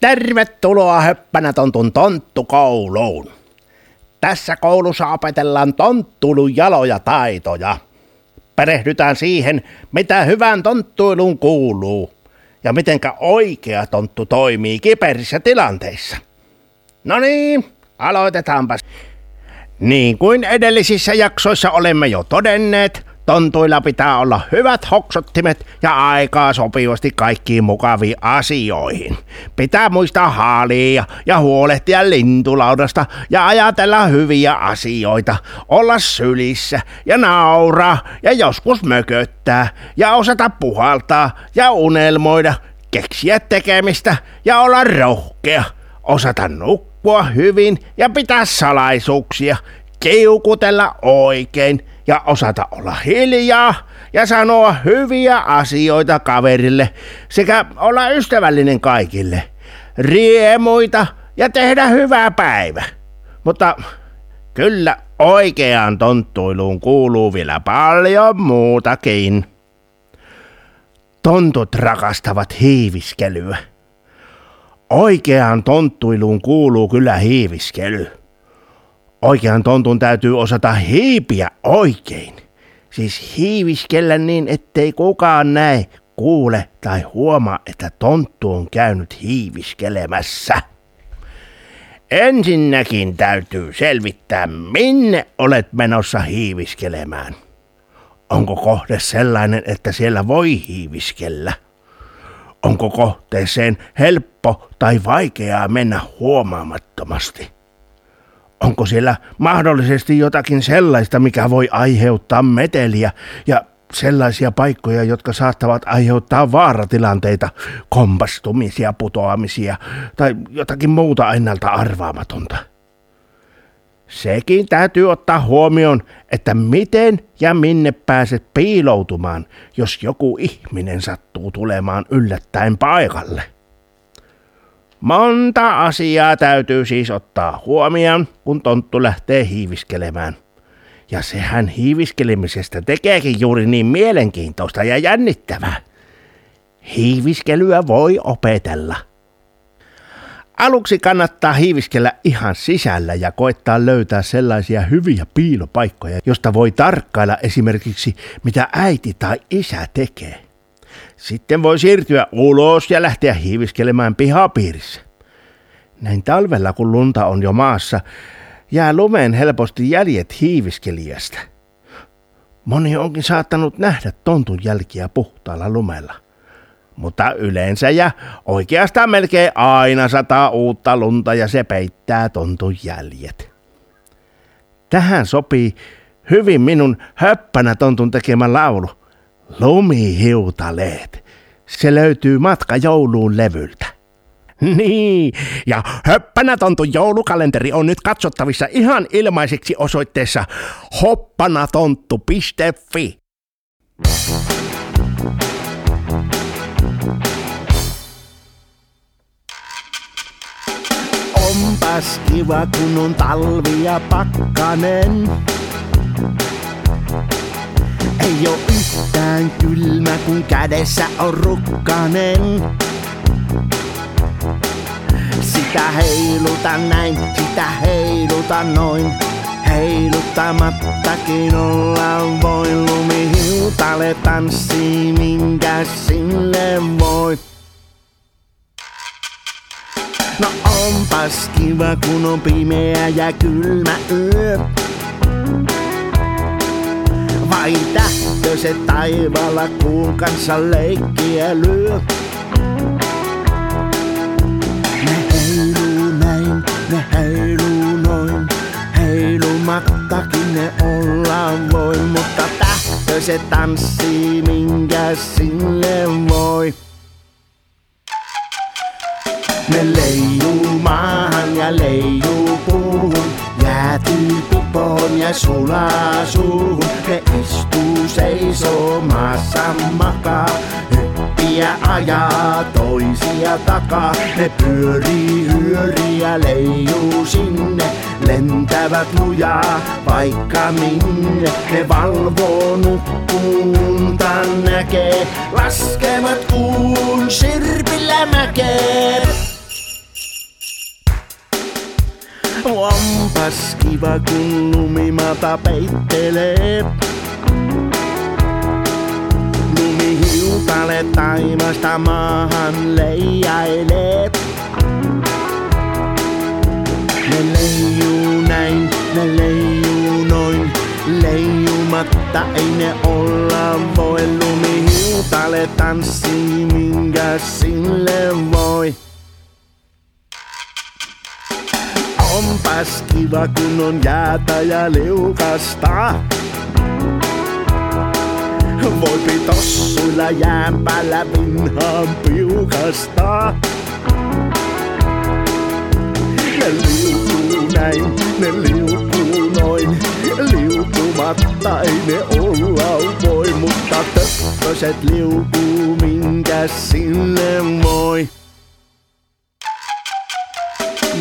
Tervetuloa Höppänätontun tonttukouluun. Tässä koulussa opetellaan tonttuilun jaloja taitoja. Perehdytään siihen, mitä hyvään tonttuiluun kuuluu ja mitenkä oikea tonttu toimii kiperissä tilanteissa. No niin, aloitetaanpa. Niin kuin edellisissä jaksoissa olemme jo todenneet, tontuilla pitää olla hyvät hoksottimet ja aikaa sopivasti kaikkiin mukaviin asioihin. Pitää muistaa haalia ja huolehtia lintulaudasta ja ajatella hyviä asioita, olla sylissä ja nauraa ja joskus mököttää ja osata puhaltaa ja unelmoida, keksiä tekemistä ja olla rohkea, osata nukkua hyvin ja pitää salaisuuksia, kiukutella oikein ja osata olla hiljaa ja sanoa hyviä asioita kaverille sekä olla ystävällinen kaikille. Riemuita ja tehdä hyvää päivä. Mutta kyllä oikeaan tonttuiluun kuuluu vielä paljon muutakin. Tontut rakastavat hiiviskelyä. Oikeaan tonttuiluun kuuluu kyllä hiiviskely. Oikean tontun täytyy osata hiipiä oikein. Siis hiiviskellä niin, ettei kukaan näe, kuule tai huomaa, että tonttu on käynyt hiiviskelemässä. Ensinnäkin täytyy selvittää, minne olet menossa hiiviskelemään. Onko kohde sellainen, että siellä voi hiiviskellä? Onko kohteeseen helppo tai vaikeaa mennä huomaamattomasti? Onko siellä mahdollisesti jotakin sellaista, mikä voi aiheuttaa meteliä ja sellaisia paikkoja, jotka saattavat aiheuttaa vaaratilanteita, kompastumisia, putoamisia tai jotakin muuta ennalta arvaamatonta? Sekin täytyy ottaa huomioon, että miten ja minne pääset piiloutumaan, jos joku ihminen sattuu tulemaan yllättäen paikalle. Monta asiaa täytyy siis ottaa huomioon, kun tonttu lähtee hiiviskelemään. Ja sehän hiiviskelemisestä tekeekin juuri niin mielenkiintoista ja jännittävää. Hiiviskelyä voi opetella. Aluksi kannattaa hiiviskellä ihan sisällä ja koettaa löytää sellaisia hyviä piilopaikkoja, josta voi tarkkailla esimerkiksi mitä äiti tai isä tekee. Sitten voi siirtyä ulos ja lähteä hiiviskelemään pihapiirissä. Näin talvella, kun lunta on jo maassa, jää lumeen helposti jäljet hiiviskelijästä. Moni onkin saattanut nähdä tontun jälkiä puhtaalla lumella. Mutta yleensä ja oikeastaan melkein aina sataa uutta lunta ja se peittää tontun jäljet. Tähän sopii hyvin minun höppänätontun tekemä laulu. Lumihiutaleet. Se löytyy Matka jouluun -levyltä. Niin, ja Höppänätontun joulukalenteri on nyt katsottavissa ihan ilmaiseksi osoitteessa höppänätonttu.fi. Onpas kiva, kun on talvi ja pakkanen. Ei oo yhtään kylmä, kun kädessä on rukkanen. Sitä heiluta näin, sitä heiluta noin. Heiluttamattakin ollaan voi. Lumihiutale tanssii, minkä sille voi. No onpas kiva, kun on pimeä ja kylmä yö. Vain tähtöset taivaalla kuun kanssa leikkiä lyö. Ne heiluu näin, ne heiluu noin. Heilumattakin ne ollaan voi. Mutta tähtöset tanssii, minkä sille voi. Ne leijuu maahan ja leijuu puuhun. Jäätyy pipoon ja sulaa suuhun. Ne istuu, seisoo, maassa makaa. Hyppiä ajaa, toisia takaa. Ne pyörii, hyörii ja leijuu sinne. Lentävät lujaa, vaikka minne. Ne valvoo, nukkuu, unta näkee. Laskevat kuun, sirpillä mäkee. onpas kiva, kun lumimata peittelee. Lumihiutale taivasta maahan leijailee. Ne leijuu näin, ne leijuu noin, leijumatta ei ne olla voi. Lumihiutale tanssii, minkä sille voi. Onpas kiva, kun on jäätä ja liukasta. Voipi tossuilla jään päällä vinhaan piukasta. Ne liukuu näin, ne liukuu noin, liukumatta ei ne olla voi. Mutta töppöset liukuu, minkä sille moi.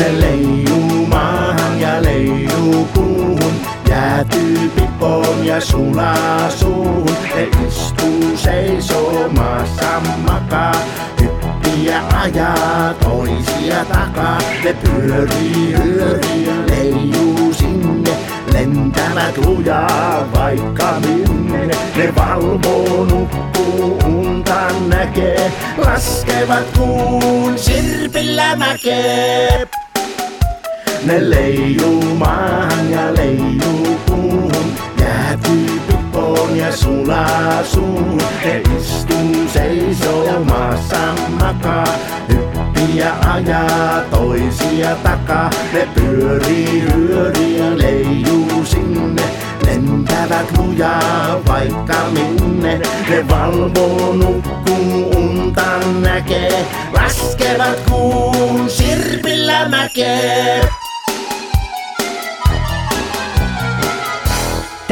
Ne leijuu maahan ja leijuu puuhun, jäätyy pipoon ja sulaa suuhun. Ne istuu, seisoo, maassa makaa, hyppii ja ajaa, toisia takaa. Ne pyörii, hyörii ja leijuu sinne, lentävät lujaa vaikka minne. Ne valvoo, nukkuu, untaan näkee, laskevat kuun sirpillä mäkee. Ne leijuu maahan ja leijuu puuhun, jäätyy pipoon ja sulaa suuhun. Ne istuu, seisoo, maassa makaa, hyppii ja ajaa, toisia takaa. Ne pyörii, hyörii ja leijuu sinne, lentävät lujaa vaikka minne. Ne valvoo, nukkuu, untaan näkee, laskevat kuun sirpillä mäkee.